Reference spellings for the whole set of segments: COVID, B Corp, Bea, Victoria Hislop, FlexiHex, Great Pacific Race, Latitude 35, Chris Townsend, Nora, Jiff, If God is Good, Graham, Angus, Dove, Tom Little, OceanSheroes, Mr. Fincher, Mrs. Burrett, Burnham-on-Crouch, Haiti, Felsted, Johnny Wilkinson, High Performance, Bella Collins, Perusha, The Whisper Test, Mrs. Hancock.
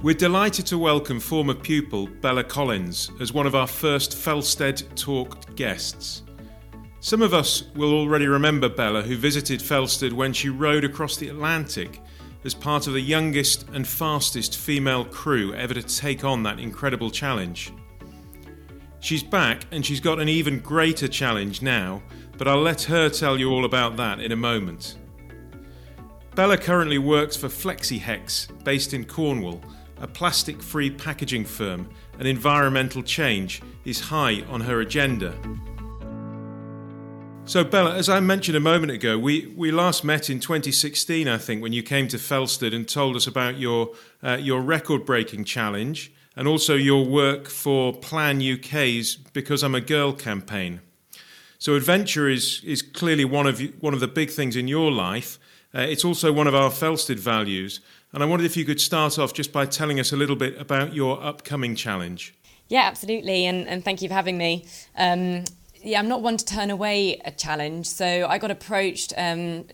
We're delighted to welcome former pupil Bella Collins as one of our first Felsted Talk guests. Some of us will already remember Bella, who visited Felsted when she rowed across the Atlantic as part of the youngest and fastest female crew ever to take on that incredible challenge. She's back and she's got an even greater challenge now, but I'll let her tell you all about that in a moment. Bella currently works for FlexiHex, based in Cornwall, a plastic-free packaging firm, and environmental change is high on her agenda. So Bella, as I mentioned a moment ago, we last met in 2016, I think, when you came to Felsted and told us about your record-breaking challenge and also your work for Plan UK's Because I'm a Girl campaign. So adventure is clearly one of the big things in your life. It's also one of our Felsted values, and I wondered if you could start off just by telling us a little bit about your upcoming challenge. Yeah, absolutely, and thank you for having me. I'm not one to turn away a challenge, so I got approached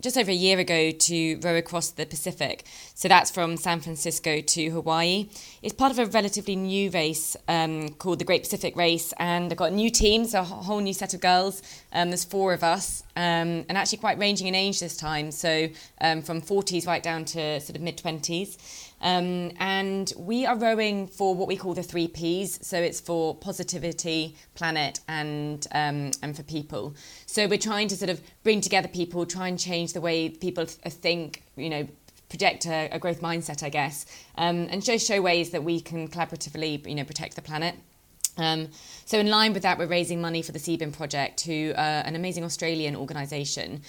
just over a year ago to row across the Pacific, so that's from San Francisco to Hawaii. It's part of a relatively new race called the Great Pacific Race, and I've got a new team, so a whole new set of girls. There's four of us, and actually quite ranging in age this time, so from 40s right down to sort of mid-20s. And we are rowing for what we call the three Ps. So it's for positivity, planet, and for people. So we're trying to sort of bring together people, try and change the way people think, you know, project a growth mindset, I guess, and show ways that we can collaboratively, you know, protect the planet. So in line with that, we're raising money for the Seabin project, who are an amazing Australian organisation.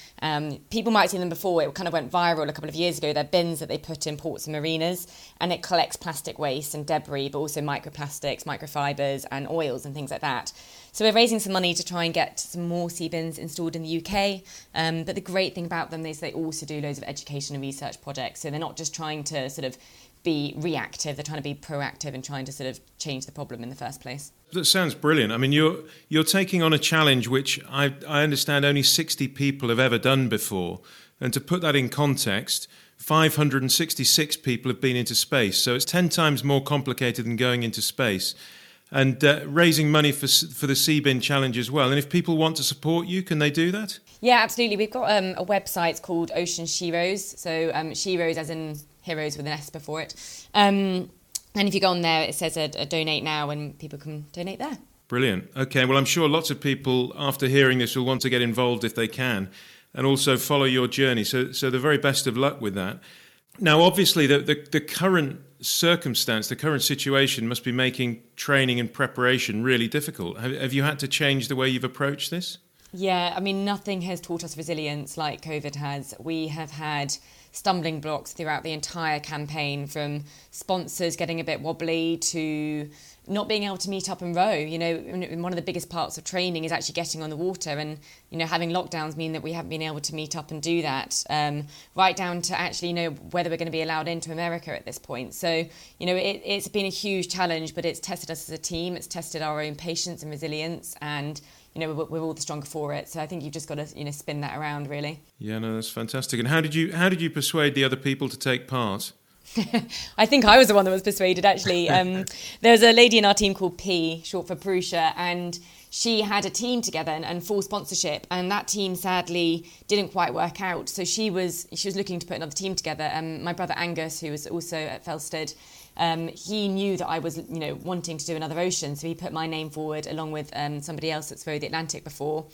People might have seen them before. It kind of went viral a couple of years ago. They're bins that they put in ports and marinas, and it collects plastic waste and debris, but also microplastics, microfibres and oils and things like that. So we're raising some money to try and get some more Seabins installed in the UK. But the great thing about them is they also do loads of education and research projects. So they're not just trying to sort of be reactive, they're trying to be proactive and trying to sort of change the problem in the first place. That sounds brilliant. I mean, you're taking on a challenge which I understand only 60 people have ever done before. And to put that in context, 566 people have been into space. So it's 10 times more complicated than going into space. And raising money for the Seabin Challenge as well. And if people want to support you, can they do that? Yeah, absolutely. We've got a website called OceanSheroes. So Sheroes as in heroes with an S before it. And if you go on there, it says a donate now and people can donate there. Brilliant. Okay, well, I'm sure lots of people after hearing this will want to get involved if they can and also follow your journey. So the very best of luck with that. Now, obviously, the current circumstance, the current situation must be making training and preparation really difficult. Have you had to change the way you've approached this? Yeah, I mean, nothing has taught us resilience like COVID has. We have had stumbling blocks throughout the entire campaign, from sponsors getting a bit wobbly to not being able to meet up and row. You know, one of the biggest parts of training is actually getting on the water, and, you know, having lockdowns mean that we haven't been able to meet up and do that, right down to actually, you know, whether we're going to be allowed into America at this point. So, you know, it's been a huge challenge, but it's tested us as a team. It's tested our own patience and resilience, and, you know, we're all the stronger for it. So I think you've just got to, you know, spin that around, really. Yeah, no, that's fantastic. And how did you persuade the other people to take part? I think I was the one that was persuaded, actually. There's a lady in our team called P, short for Perusha, and she had a team together and full sponsorship, and that team sadly didn't quite work out. So she was looking to put another team together. And my brother Angus, who was also at Felsted, he knew that I was, you know, wanting to do another ocean, so he put my name forward along with somebody else that's rowed the Atlantic before.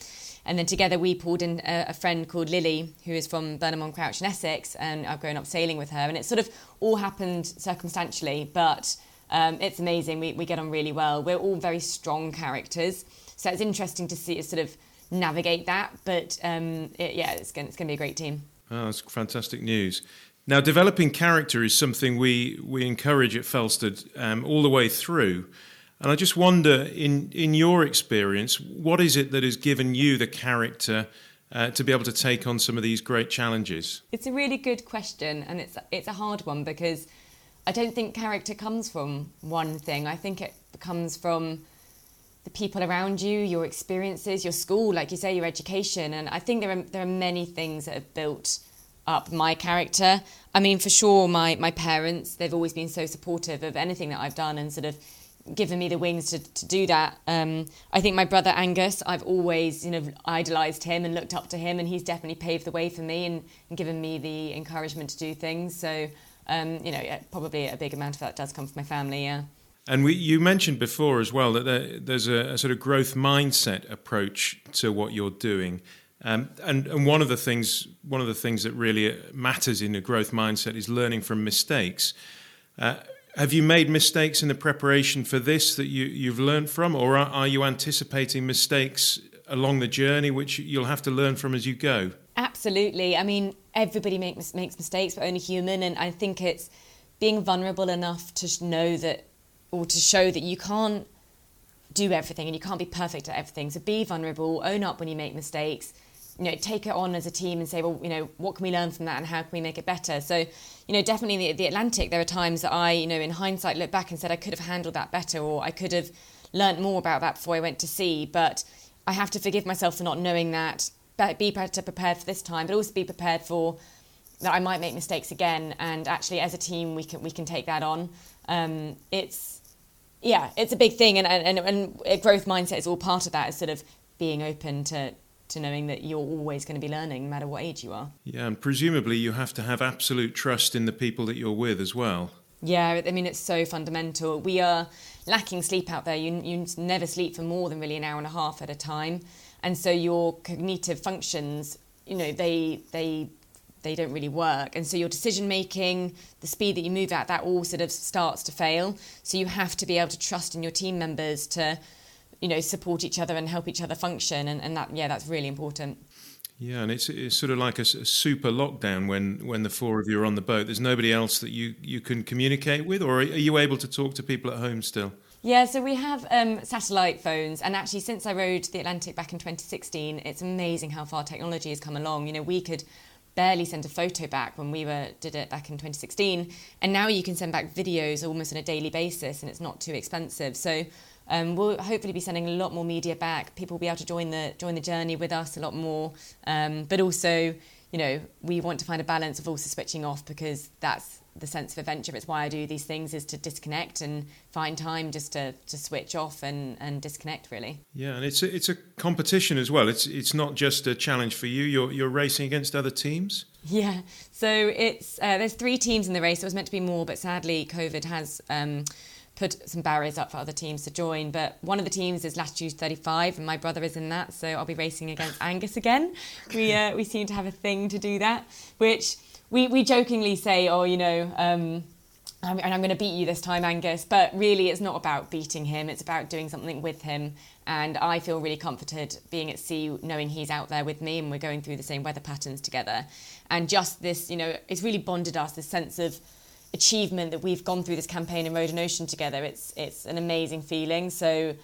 And then together we pulled in a friend called Lily, who is from Burnham-on-Crouch in Essex, and I've grown up sailing with her. And it sort of all happened circumstantially, but it's amazing. We get on really well. We're all very strong characters, so it's interesting to see us sort of navigate that. But it's going to be a great team. Oh, that's fantastic news. Now, developing character is something we encourage at Felsted all the way through. And I just wonder, in your experience, what is it that has given you the character to be able to take on some of these great challenges? It's a really good question, and it's a hard one, because I don't think character comes from one thing. I think it comes from the people around you, your experiences, your school, like you say, your education. And I think there are many things that have built up my character. I mean, for sure, my parents, they've always been so supportive of anything that I've done and sort of given me the wings to do that. I think my brother Angus, I've always, you know, idolised him and looked up to him, and he's definitely paved the way for me and given me the encouragement to do things. So, you know, yeah, probably a big amount of that does come from my family, yeah. And you mentioned before as well that there's a sort of growth mindset approach to what you're doing. And one of the things that really matters in a growth mindset is learning from mistakes. Have you made mistakes in the preparation for this that you've learned from, or are you anticipating mistakes along the journey which you'll have to learn from as you go? Absolutely. I mean, everybody makes mistakes, but only human. And I think it's being vulnerable enough to know that, or to show that you can't do everything and you can't be perfect at everything. So be vulnerable, own up when you make mistakes. You know, take it on as a team and say, well, you know, what can we learn from that and how can we make it better? So, you know, definitely the Atlantic, there are times that I, you know, in hindsight look back and said I could have handled that better, or I could have learnt more about that before I went to sea. But I have to forgive myself for not knowing that, be better prepared for this time, but also be prepared for that I might make mistakes again. And actually, as a team, we can take that on. It's a big thing. And a growth mindset is all part of that, is sort of being open to knowing that you're always going to be learning no matter what age you are. Yeah, and presumably you have to have absolute trust in the people that you're with as well. Yeah, I mean, it's so fundamental. We are lacking sleep out there. You never sleep for more than really an hour and a half at a time. And so your cognitive functions, you know, they don't really work. And so your decision making, the speed that you move at, that all sort of starts to fail. So you have to be able to trust in your team members to, you know, support each other and help each other function. And that, yeah, that's really important. Yeah, and it's sort of like a super lockdown when the four of you are on the boat. There's nobody else that you can communicate with, or are you able to talk to people at home still? Yeah, so we have satellite phones. And actually, since I rode the Atlantic back in 2016, it's amazing how far technology has come along. You know, we could barely send a photo back when we did it back in 2016. And now you can send back videos almost on a daily basis, and it's not too expensive. So we'll hopefully be sending a lot more media back. People will be able to join the journey with us a lot more. But also, you know, we want to find a balance of also switching off, because that's the sense of adventure. It's why I do these things, is to disconnect and find time just to switch off and disconnect, really. Yeah, and it's a competition as well. It's not just a challenge for you. You're racing against other teams. Yeah, so it's there's 3 teams in the race. There was meant to be more, but sadly COVID has put some barriers up for other teams to join. But one of the teams is Latitude 35, and my brother is in that, so I'll be racing against Angus again. We seem to have a thing to do that, which we jokingly say, oh, you know, I'm going to beat you this time, Angus. But really, it's not about beating him. It's about doing something with him. And I feel really comforted being at sea, knowing he's out there with me and we're going through the same weather patterns together. And just this, you know, it's really bonded us, this sense of achievement that we've gone through this campaign and rode an ocean together. It's an amazing feeling, so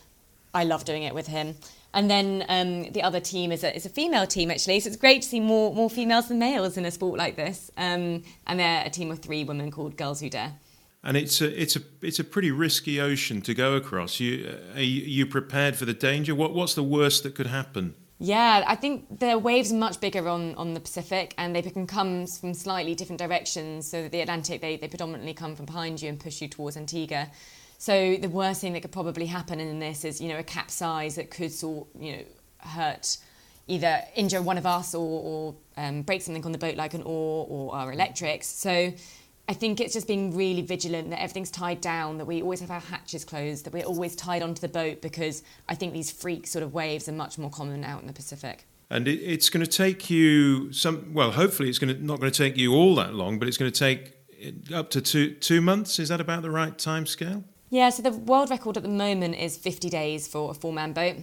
I love doing it with him. And then the other team is a female team, actually, so it's great to see more females than males in a sport like this. And they're a team of 3 women called Girls Who Dare. And it's a pretty risky ocean to go across. Are you prepared for the danger? What's the worst that could happen? Yeah, I think the waves are much bigger on the Pacific, and they can come from slightly different directions. So that the Atlantic, they predominantly come from behind you and push you towards Antigua. So the worst thing that could probably happen in this is, you know, a capsize that could hurt, either injure one of us or break something on the boat like an oar or our electrics. So I think it's just being really vigilant that everything's tied down, that we always have our hatches closed, that we're always tied onto the boat, because I think these freak sort of waves are much more common out in the Pacific. And it's going to take you hopefully it's not going to take you all that long, but it's going to take up to two months. Is that about the right time scale? Yeah, so the world record at the moment is 50 days for a 4-man boat.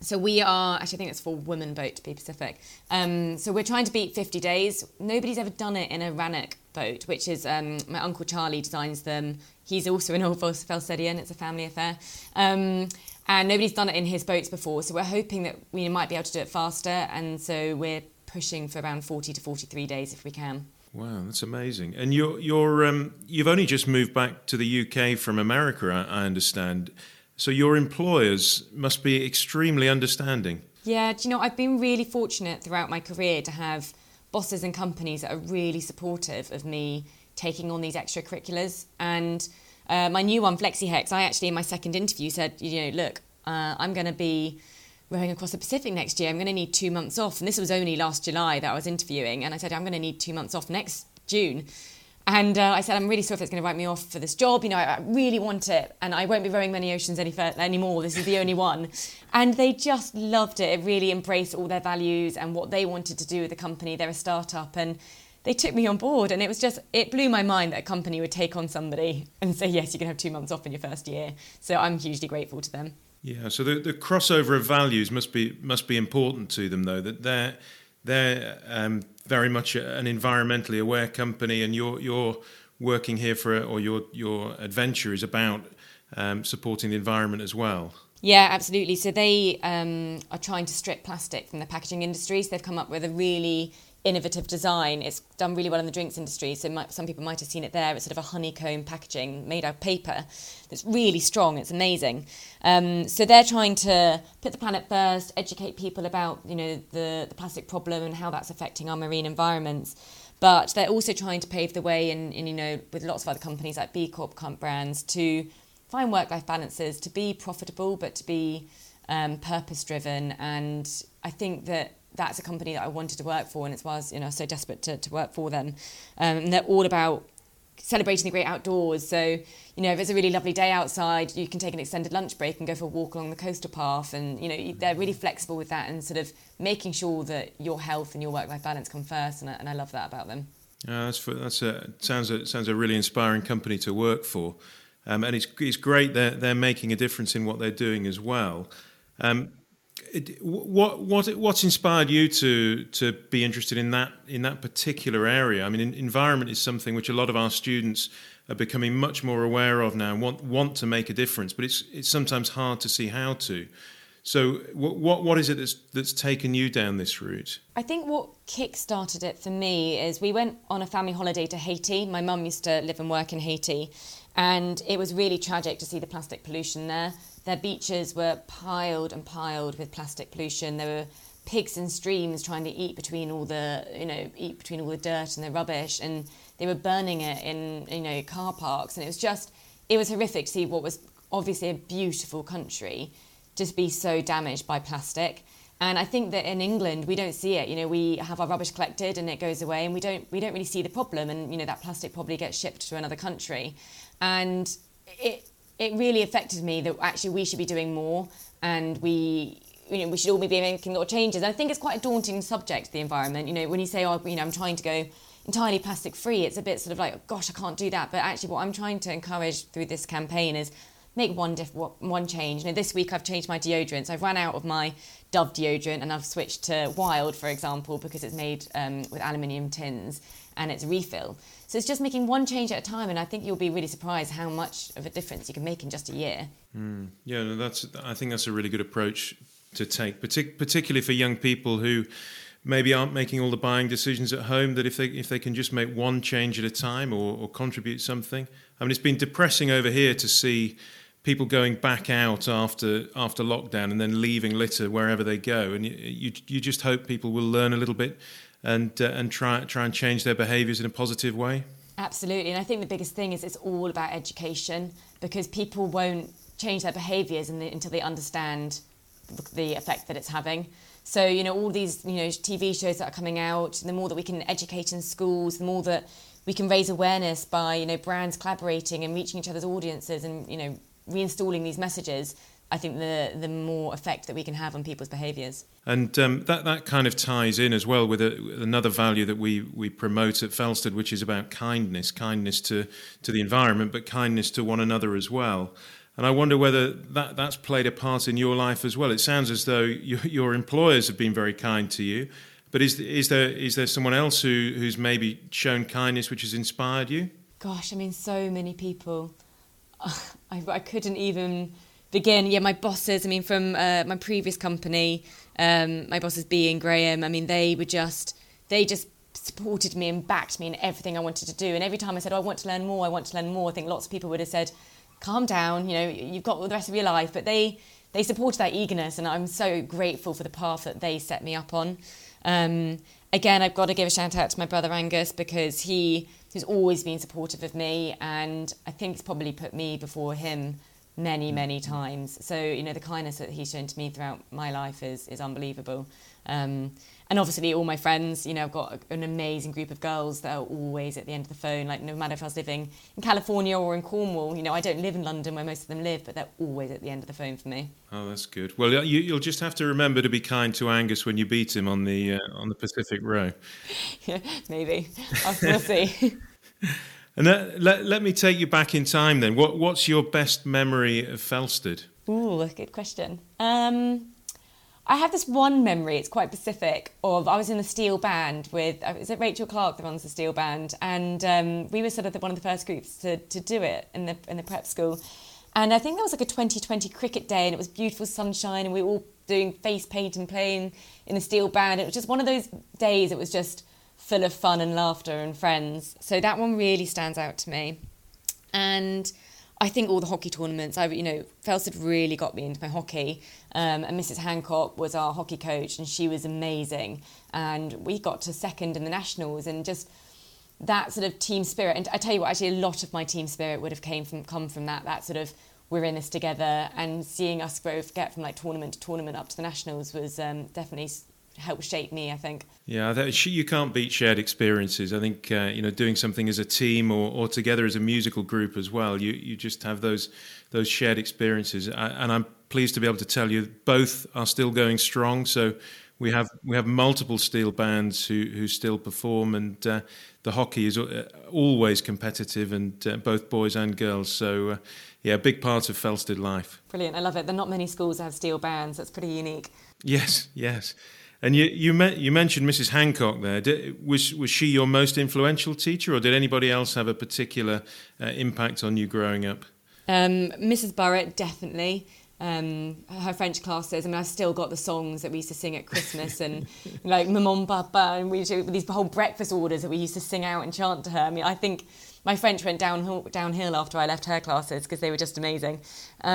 So we are, actually I think it's for a woman boat to be Pacific. So we're trying to beat 50 days. Nobody's ever done it in a Rannock boat, which is, my uncle Charlie designs them. He's also an old Felstedian, it's a family affair. And nobody's done it in his boats before. So we're hoping that we might be able to do it faster. And so we're pushing for around 40 to 43 days if we can. Wow, that's amazing. And you've only just moved back to the UK from America, I understand. So your employers must be extremely understanding. Yeah, do you know, I've been really fortunate throughout my career to have bosses and companies that are really supportive of me taking on these extracurriculars. And my new one, FlexiHex, I actually in my second interview said, you know, look, I'm going to be rowing across the Pacific next year. I'm going to need 2 months off. And this was only last July that I was interviewing. And I said, I'm going to need 2 months off next June. And I said, I'm really sorry if it's going to write me off for this job. You know, I really want it. And I won't be rowing many oceans anymore. This is the only one. And they just loved it. It really embraced all their values and what they wanted to do with the company. They're a startup. And they took me on board. And it was just, it blew my mind that a company would take on somebody and say, yes, you can have 2 months off in your first year. So I'm hugely grateful to them. Yeah, so the crossover of values must be important to them, though, that they're very much an environmentally aware company, and you're working here your adventure is about supporting the environment as well. Yeah, absolutely. So they are trying to strip plastic from the packaging industry. So they've come up with a really innovative design. It's done really well in the drinks industry, so some people might have seen it there. It's sort of a honeycomb packaging made out of paper that's really strong. It's amazing. So they're trying to put the planet first, educate people about, you know, the plastic problem and how that's affecting our marine environments. But they're also trying to pave the way, and you know, with lots of other companies like B Corp brands, to find work-life balances, to be profitable but to be purpose-driven. And I think that's a company that I wanted to work for, and it was, you know, so desperate to work for them. And they're all about celebrating the great outdoors. So, you know, if it's a really lovely day outside, you can take an extended lunch break and go for a walk along the coastal path. And, you know, they're really flexible with that and sort of making sure that your health and your work-life balance come first. And I love that about them. Sounds a really inspiring company to work for. And it's great that they're making a difference in what they're doing as well. What's inspired you to be interested in that particular area? I mean, environment is something which a lot of our students are becoming much more aware of now and want to make a difference, but it's sometimes hard to see how to. So what is it that's taken you down this route? I think what kick-started it for me is we went on a family holiday to Haiti. My mum used to live and work in Haiti, and it was really tragic to see the plastic pollution there. Their beaches were piled and piled with plastic pollution. There were pigs in streams trying to eat between all the dirt and the rubbish, and they were burning it in, you know, car parks. And it was horrific to see what was obviously a beautiful country just be so damaged by plastic. And I think that in England we don't see it. You know, we have our rubbish collected and it goes away, and we don't really see the problem. And you know, that plastic probably gets shipped to another country, and it really affected me that actually we should be doing more, and we should all be making little changes. I think it's quite a daunting subject, the environment. You know, when you say, oh, you know, I'm trying to go entirely plastic free, it's a bit sort of like, oh, gosh, I can't do that. But actually, what I'm trying to encourage through this campaign is make one change. You know, this week I've changed my deodorants. I've run out of my Dove deodorant and I've switched to Wild, for example, because it's made with aluminium tins and it's refill. So it's just making one change at a time, and I think you'll be really surprised how much of a difference you can make in just a year. Yeah, I think that's a really good approach to take, particularly for young people who maybe aren't making all the buying decisions at home, that if they can just make one change at a time or contribute something. I mean, it's been depressing over here to see people going back out after lockdown and then leaving litter wherever they go, and you just hope people will learn a little bit and try and change their behaviours in a positive way. Absolutely, and I think the biggest thing is it's all about education, because people won't change their behaviours until they understand the effect that it's having. So, you know, all these, you know, TV shows that are coming out, the more that we can educate in schools, the more that we can raise awareness by, you know, brands collaborating and reaching each other's audiences and, you know, reinstalling these messages, I think the more effect that we can have on people's behaviours. And that kind of ties in as well with another value that we promote at Felsted, which is about kindness to the environment, but kindness to one another as well. And I wonder whether that's played a part in your life as well. It sounds as though your employers have been very kind to you, but is there someone else who's maybe shown kindness which has inspired you? Gosh, I mean, so many people. I couldn't even begin. Yeah, my bosses, I mean, from my previous company, my bosses Bea and Graham, I mean, they just supported me and backed me in everything I wanted to do. And every time I said, oh, I want to learn more, I think lots of people would have said, calm down, you know, you've got all the rest of your life. But they supported that eagerness, and I'm so grateful for the path that they set me up on. Again, I've got to give a shout out to my brother Angus, because he has always been supportive of me, and I think it's probably put me before him many times. So, you know, the kindness that he's shown to me throughout my life is unbelievable. And obviously all my friends, you know, I've got an amazing group of girls that are always at the end of the phone, like no matter if I was living in California or in Cornwall, you know, I don't live in London where most of them live, but they're always at the end of the phone for me. Oh, that's good. Well, you'll just have to remember to be kind to Angus when you beat him on the Pacific Row. Yeah, maybe. We'll see. And that, let me take you back in time then. What's your best memory of Felsted? Ooh, good question. I have this one memory, it's quite specific, of I was in the steel band with, is it Rachel Clark that runs the steel band? And we were sort of one of the first groups to do it in the prep school. And I think that was like a 2020 cricket day, and it was beautiful sunshine, and we were all doing face paint and playing in the steel band. It was just one of those days that was just full of fun and laughter and friends. So that one really stands out to me. And I think all the hockey tournaments, Felsted really got me into my hockey. And Mrs. Hancock was our hockey coach, and she was amazing. And we got to second in the nationals, and just that sort of team spirit. And I tell you what, actually a lot of my team spirit would have come from that sort of, we're in this together, and seeing us get from like tournament to tournament up to the nationals was definitely helped shape me, I think. Yeah, you can't beat shared experiences. I think doing something as a team or together as a musical group as well, you just have those shared experiences. And I'm pleased to be able to tell you both are still going strong. So we have multiple steel bands who still perform, and the hockey is always competitive, and both boys and girls. So a big part of Felsted life. Brilliant, I love it. There are not many schools that have steel bands. That's pretty unique. Yes. And you mentioned Mrs. Hancock there. Was she your most influential teacher, or did anybody else have a particular impact on you growing up? Mrs. Burrett, definitely. Her French classes. I mean, I've still got the songs that we used to sing at Christmas, and like Maman, Papa, and we do these whole breakfast orders that we used to sing out and chant to her. I mean, I think my French went downhill after I left her classes because they were just amazing. So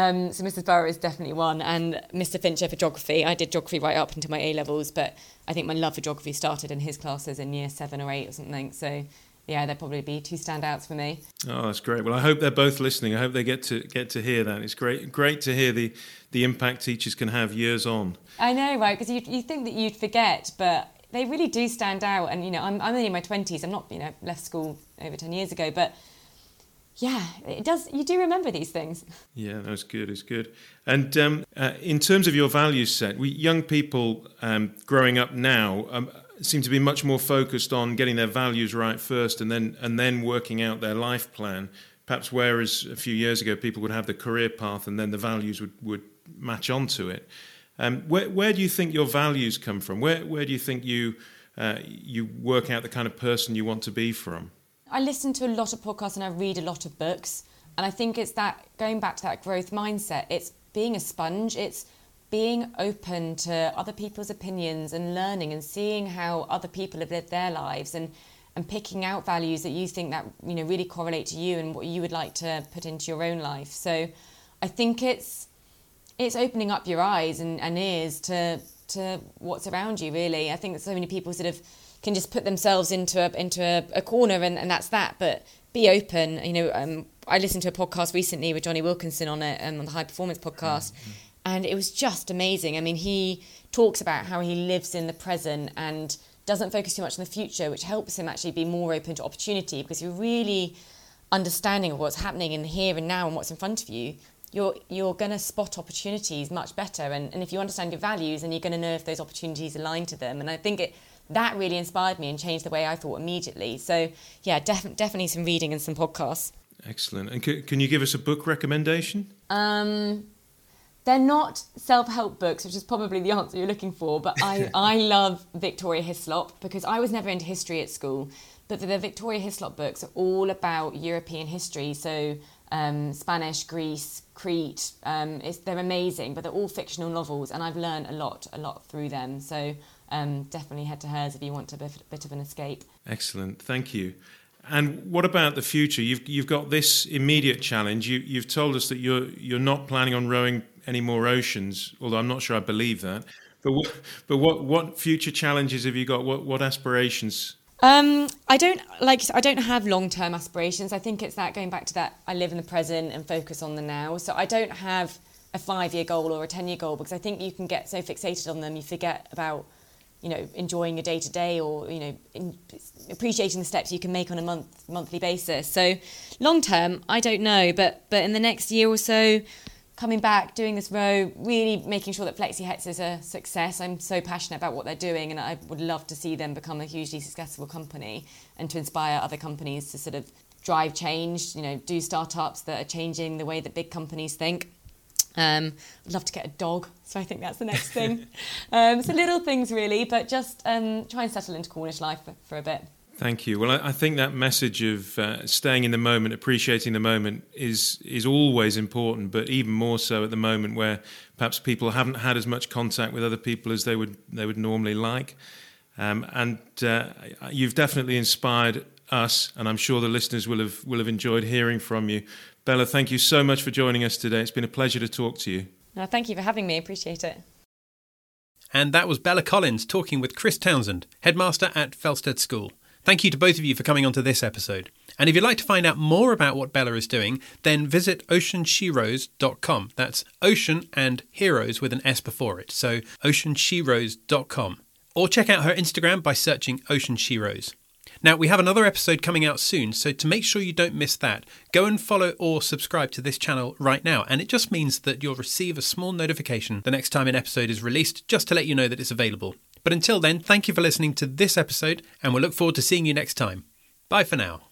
Mrs. Burrett is definitely one, and Mr. Fincher for geography. I did geography right up until my A-levels, but I think my love for geography started in his classes in year 7 or 8 or something. So yeah, there'd probably be 2 standouts for me. Oh, that's great. Well, I hope they're both listening. I hope they get to hear that. It's great to hear the impact teachers can have years on. I know, right? Because you think that you'd forget, but they really do stand out. And I'm only in my 20s. I'm not, left school over 10 years ago, but yeah, it does. You do remember these things. Yeah, that's good. It's good. And in terms of your value set, young people growing up now seem to be much more focused on getting their values right first, and then working out their life plan. Perhaps whereas a few years ago people would have the career path, and then the values would match onto it. Where do you think your values come from? Where do you think you work out the kind of person you want to be from? I listen to a lot of podcasts and I read a lot of books, and I think it's that going back to that growth mindset. It's being a sponge. It's being open to other people's opinions and learning and seeing how other people have lived their lives, and picking out values that you think that really correlate to you and what you would like to put into your own life. So I think it's opening up your eyes and ears to what's around you, really. I think so many people sort of can just put themselves into a corner, and that's that, but be open. I listened to a podcast recently with Johnny Wilkinson on it, on the High Performance podcast. Mm-hmm. And it was just amazing. I mean, he talks about how he lives in the present and doesn't focus too much on the future, which helps him actually be more open to opportunity, because you're really understanding of what's happening in the here and now and what's in front of you. You're going to spot opportunities much better. And if you understand your values, then you're going to know if those opportunities align to them. And I think that really inspired me and changed the way I thought immediately. So, yeah, definitely some reading and some podcasts. Excellent. And can you give us a book recommendation? They're not self-help books, which is probably the answer you're looking for, but I love Victoria Hislop, because I was never into history at school, but the Victoria Hislop books are all about European history, so Spanish, Greece, Crete, they're amazing, but they're all fictional novels, and I've learned a lot through them, so definitely head to hers if you want a bit of an escape. Excellent, thank you. And what about the future? You've got this immediate challenge. You've told us that you're not planning on rowing any more oceans, although I'm not sure I believe that. But what future challenges have you got? What aspirations? I don't have long-term aspirations. I think it's that, going back to that, I live in the present and focus on the now. So I don't have a 5-year goal or a 10-year goal, because I think you can get so fixated on them, you forget about, you know, enjoying your day-to-day, or, you know, appreciating the steps you can make on a monthly basis. So long-term, I don't know, but in the next year or so, coming back, doing this row, really making sure that FlexiHex is a success. I'm so passionate about what they're doing, and I would love to see them become a hugely successful company and to inspire other companies to sort of drive change, you know, do startups that are changing the way that big companies think. I'd love to get a dog, so I think that's the next thing. So little things really, but just try and settle into Cornish life for a bit. Thank you. Well, I think that message of staying in the moment, appreciating the moment is always important, but even more so at the moment where perhaps people haven't had as much contact with other people as they would normally like. And you've definitely inspired us, and I'm sure the listeners will have enjoyed hearing from you. Bella, thank you so much for joining us today. It's been a pleasure to talk to you. Thank you for having me. Appreciate it. And that was Bella Collins talking with Chris Townsend, headmaster at Felsted School. Thank you to both of you for coming onto this episode. And if you'd like to find out more about what Bella is doing, then visit OceanSheroes.com. That's Ocean and Heroes with an S before it. So OceanSheroes.com. Or check out her Instagram by searching OceanSheroes. Now, we have another episode coming out soon, so to make sure you don't miss that, go and follow or subscribe to this channel right now. And it just means that you'll receive a small notification the next time an episode is released, just to let you know that it's available. But until then, thank you for listening to this episode, and we'll look forward to seeing you next time. Bye for now.